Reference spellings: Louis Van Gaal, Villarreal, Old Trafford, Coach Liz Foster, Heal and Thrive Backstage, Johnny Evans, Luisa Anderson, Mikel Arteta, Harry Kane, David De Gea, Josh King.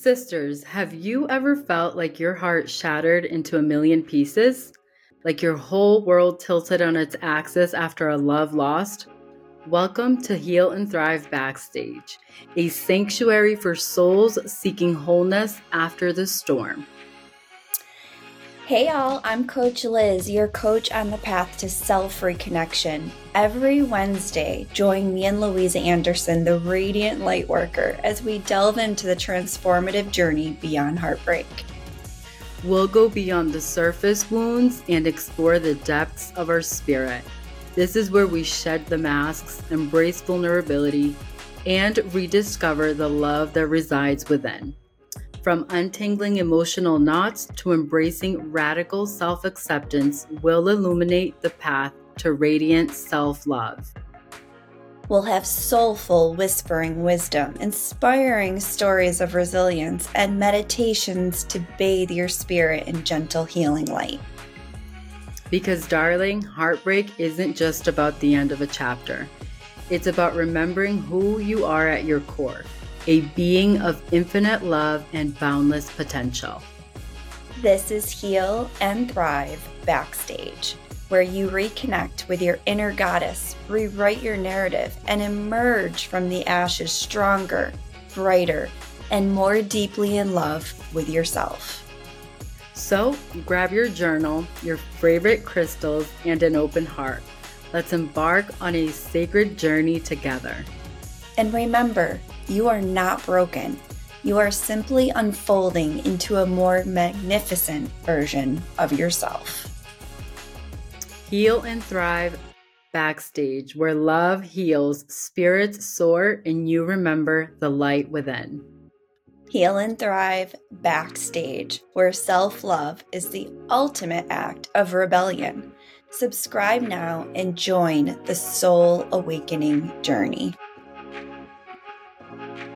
Sisters, have you ever felt like your heart shattered into a million pieces? Like your whole world tilted on its axis after a love lost? Welcome to Heal and Thrive Backstage, a sanctuary for souls seeking wholeness after the storm. Hey y'all, I'm Coach Liz, your coach on the path to self-reconnection. Every Wednesday, join me and Luisa Anderson, the Radiant Lightworker, as we delve into the transformative journey beyond heartbreak. We'll go beyond the surface wounds and explore the depths of our spirit. This is where we shed the masks, embrace vulnerability, and rediscover the love that resides within. From untangling emotional knots to embracing radical self-acceptance, will illuminate the path to radiant self-love. We'll have soulful whispering wisdom, inspiring stories of resilience, and meditations to bathe your spirit in gentle healing light. Because, darling, heartbreak isn't just about the end of a chapter. It's about remembering who you are at your core. A being of infinite love and boundless potential. This is Heal and Thrive Backstage, where you reconnect with your inner goddess, rewrite your narrative, and emerge from the ashes stronger, brighter, and more deeply in love with yourself. So grab your journal, your favorite crystals, and an open heart. Let's embark on a sacred journey together. And remember, you are not broken. You are simply unfolding into a more magnificent version of yourself. Heal and Thrive Backstage, where love heals, spirits soar, and you remember the light within. Heal and Thrive Backstage, where self-love is the ultimate act of rebellion. Subscribe now and join the soul awakening journey.